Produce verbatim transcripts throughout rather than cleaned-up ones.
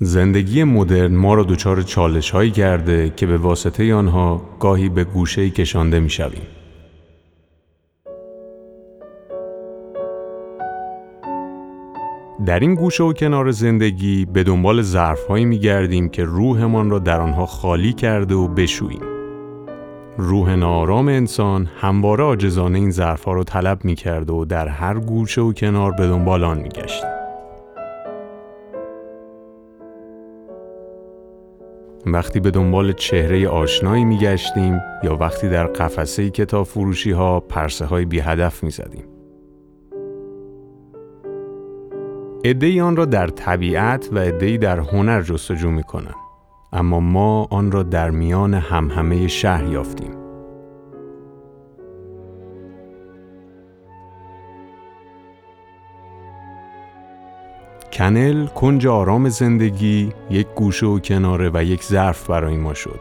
زندگی مدرن ما را دچار چالش‌هایی کرده که به واسطه آنها گاهی به گوشه‌ای کشانده می‌شویم. در این گوشه و کنار زندگی به دنبال ظرف‌هایی می‌گردیم که روحمان را در آنها خالی کرده و بشوییم. روح ناآرام انسان همواره عاجزانه این ظرف‌ها را طلب می‌کرد و در هر گوشه و کنار به دنبال آن می‌گشت. وقتی به دنبال چهره آشنایی می‌گشتیم یا وقتی در قفسه کتاب فروشی‌ها پرسه‌های بی‌هدف می‌زدیم. عده‌ای آن را در طبیعت و عده‌ای در هنر جستجو می‌کنند، اما ما آن را در میان همهمه شهر یافتیم. کنل، کنج آرام زندگی، یک گوشه و کناره و یک ظرف برای ما شد.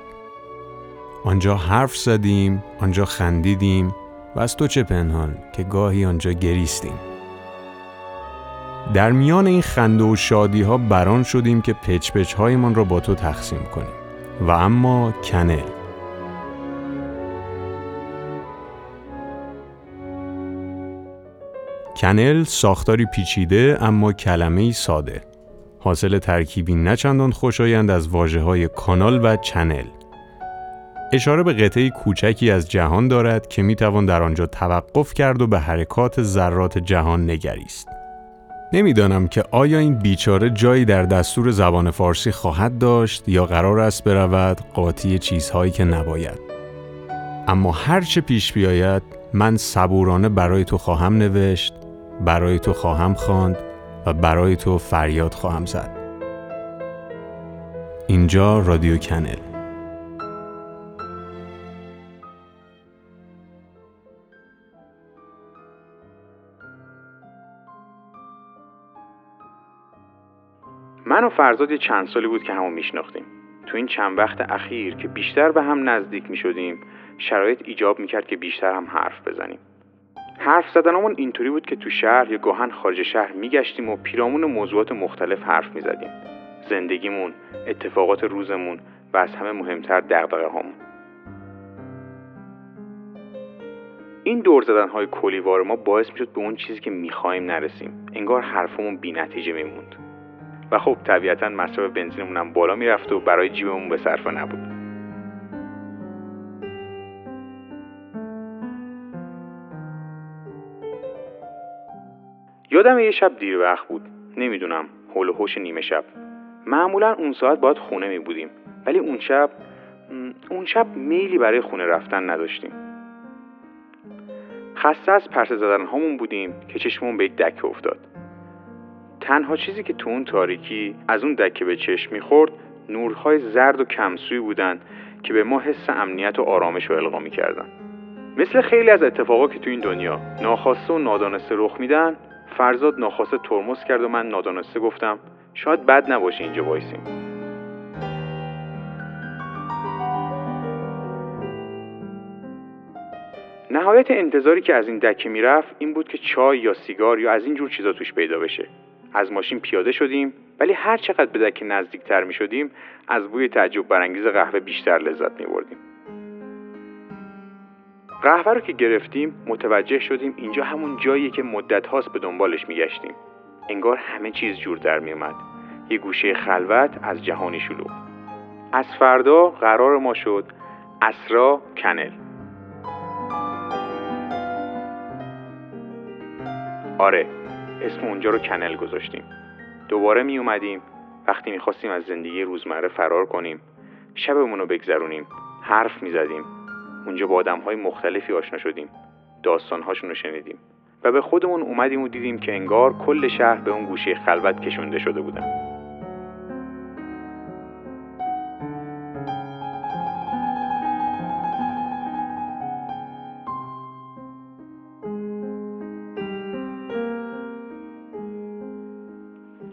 آنجا حرف زدیم، آنجا خندیدیم و از تو چه پنهان که گاهی آنجا گریستیم. در میان این خنده و شادی ها بران شدیم که پچ‌پچ هایمان را با تو تقسیم کنیم. و اما کنل، کنل ساختاری پیچیده اما کلمه‌ای ساده، حاصل ترکیبی نچندان خوشایند از واژه‌های کانال و چنل. اشاره به قطعه کوچکی از جهان دارد که میتوان در آنجا توقف کرد و به حرکات ذرات جهان نگریست. نمیدانم که آیا این بیچاره جایی در دستور زبان فارسی خواهد داشت یا قرار است برود قاطی چیزهایی که نباید. اما هر چه پیش بیاید، من صبورانه برای تو خواهم نوشت، برای تو خواهم خواند و برای تو فریاد خواهم زد. اینجا رادیو کنل. من و فرزاد یه چند سالی بود که همو میشناختیم. تو این چند وقت اخیر که بیشتر به هم نزدیک میشدیم، شرایط ایجاب میکرد که بیشتر هم حرف بزنیم. حرف زدنمون اینطوری بود که تو شهر یا گاهن خارج شهر میگشتیم و پیرامون موضوعات مختلف حرف میزدیم. زندگیمون، اتفاقات روزمون و از همه مهمتر دغدغه هامون. این دور زدنهای کلیوار ما باعث میشد به اون چیزی که میخوایم نرسیم. انگار حرفمون بی نتیجه میموند. و خب طبیعتاً مصرف بنزینمون هم بالا میرفت و برای جیبمون به صرفه نبود. یادم یه شب دیر وقت بود، نمیدونم هول و هوش نیمه شب. معمولا اون ساعت باید خونه می بودیم، ولی اون شب اون شب میلی برای خونه رفتن نداشتیم. خسته از پرسه زدن هامون بودیم که چشممون به یک دکه افتاد. تنها چیزی که تو اون تاریکی از اون دکه به چشم میخورد، نورهای زرد و کمسویی بودن که به ما حس امنیت و آرامش رو القا میکردن. مثل خیلی از اتفاقا که تو این دنیا ناخواسته و نادانسته رخ میدن، فرزاد ناخواسته ترمز کرد و من نادانسته گفتم شاید بد نباشه اینجا وایسیم. نهایت انتظاری که از این دکه میرفت این بود که چای یا سیگار یا از این جور چیزا توش پیدا بشه. از ماشین پیاده شدیم، ولی هر چقدر به دکه نزدیکتر میشدیم از بوی تعجب برانگیز قهوه بیشتر لذت میبردیم. قهوه رو که گرفتیم متوجه شدیم اینجا همون جاییه که مدت هاست به دنبالش میگشتیم. انگار همه چیز جور در میومد، یه گوشه خلوت از جهانی شلوغ. از فردا قرار ما شد اسرا کنل. آره، اسم اونجا رو کنل گذاشتیم. دوباره می اومدیم وقتی میخواستیم از زندگی روزمره فرار کنیم، شبمون رو بگذرونیم، حرف میزدیم. اونجا با آدم‌های مختلفی آشنا شدیم، داستان‌هاشون رو شنیدیم و به خودمون اومدیم و دیدیم که انگار کل شهر به اون گوشه خلوت کشونده شده بودن.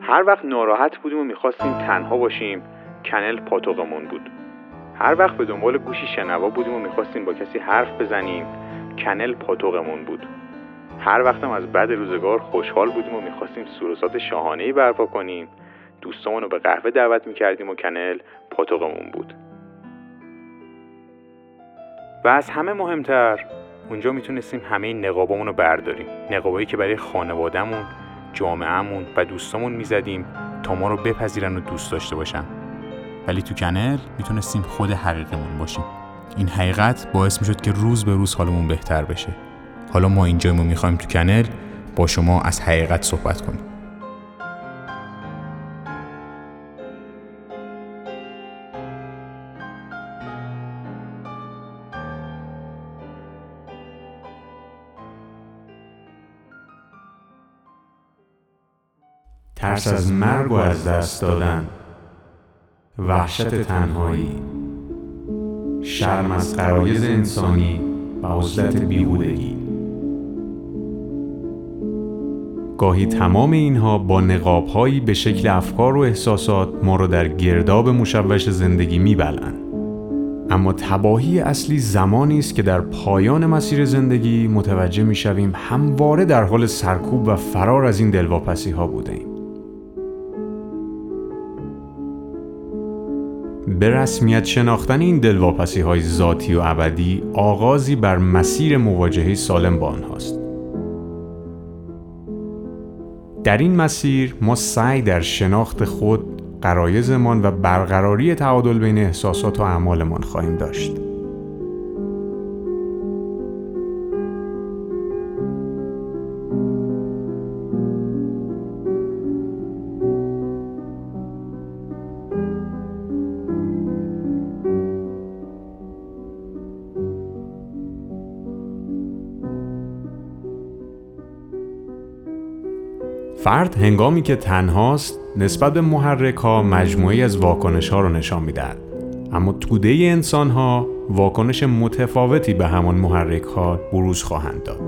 هر وقت ناراحت بودیم و میخواستیم تنها باشیم، کنل پاتوقمون بود. هر وقت به دنبال گوشی شنوا بودیم و میخواستیم با کسی حرف بزنیم، کنل پاتوقمون بود. هر وقتم از بد روزگار خوشحال بودیم و میخواستیم سورسات شاهانه‌ای برپا کنیم، دوستامون رو به قهوه دعوت میکردیم و کنل پاتوقمون بود. و از همه مهمتر اونجا میتونستیم همه این نقابامون رو برداریم، نقابایی که برای خانوادهمون، جامعهمون و دوستامون میزدیم تا ما رو بپذیرن و دوست داشته باشن. ولی تو کنل میتونستیم خود حقیقمون باشیم. این حقیقت باعث میشد که روز به روز حالمون بهتر بشه. حالا ما اینجایمو میخوایم تو کنل با شما از حقیقت صحبت کنیم. ترس از مرگ و از دست دادن، وحشت تنهایی، شرم از غرایز انسانی و عزلت بیهودگی. گاهی تمام اینها با نقاب‌هایی به شکل افکار و احساسات ما رو در گرداب مشوش زندگی می‌بلعن. اما تباهی اصلی زمانی است که در پایان مسیر زندگی متوجه می‌شویم همواره در حال سرکوب و فرار از این دلواپسی‌ها بودیم. به رسمیت شناختن این دلواپسی‌های ذاتی و ابدی آغازی بر مسیر مواجهه سالم با آنهاست. در این مسیر ما سعی در شناخت خود، غرایزمان و برقراری تعادل بین احساسات و اعمالمان خواهیم داشت. فرد هنگامی که تنهاست نسبت به محرک ها مجموعی از واکنش ها رو نشان میدهد، اما توده انسان ها واکنش متفاوتی به همان محرک ها بروز خواهند داد.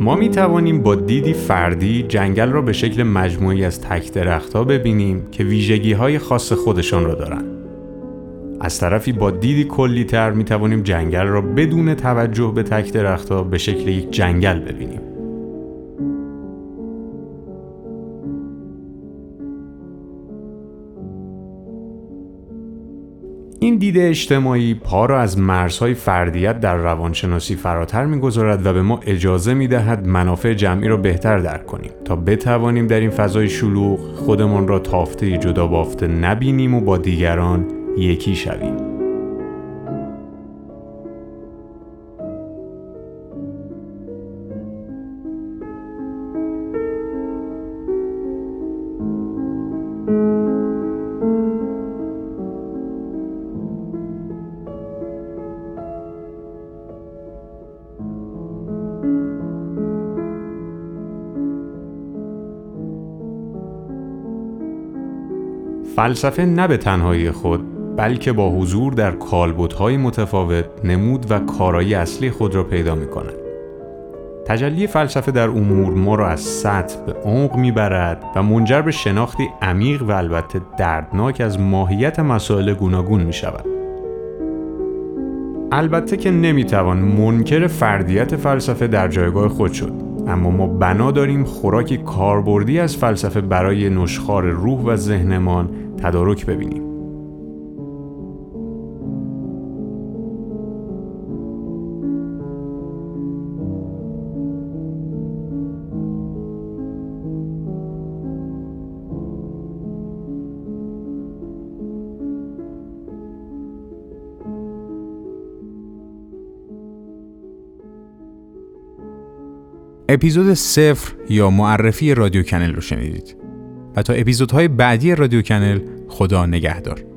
ما می توانیم با دیدی فردی جنگل را به شکل مجموعی از تک درخت ها ببینیم که ویژگی های خاص خودشان را دارند. از طرفی با دیدی کلی تر می توانیم جنگل را بدون توجه به تک درخت ها به شکل یک جنگل ببینیم. این دید اجتماعی پا را از مرزهای فردیت در روانشناسی فراتر می‌گذارد و به ما اجازه می‌دهد منافع جمعی را بهتر درک کنیم تا بتوانیم در این فضای شلوغ خودمان را تافته جدا بافته نبینیم و با دیگران یکی شویم. فلسفه نه به تنهایی خود، بلکه با حضور در کالبدهای متفاوت نمود و کارایی اصلی خود را پیدا می‌کند. تجلی فلسفه در امور ما را از سطح به عمق می‌برد و منجر به شناختی عمیق و البته دردناک از ماهیت مسائل گوناگون می‌شود. البته که نمی‌توان منکر فردیت فلسفه در جایگاه خود شد، اما ما بنا داریم خوراکی کاربردی از فلسفه برای نشخوار روح و ذهنمان تدارک ببینیم. اپیزود صفر یا معرفی رادیو کنل رو شنیدید و تا اپیزودهای بعدی رادیو کنل خدا نگهدار.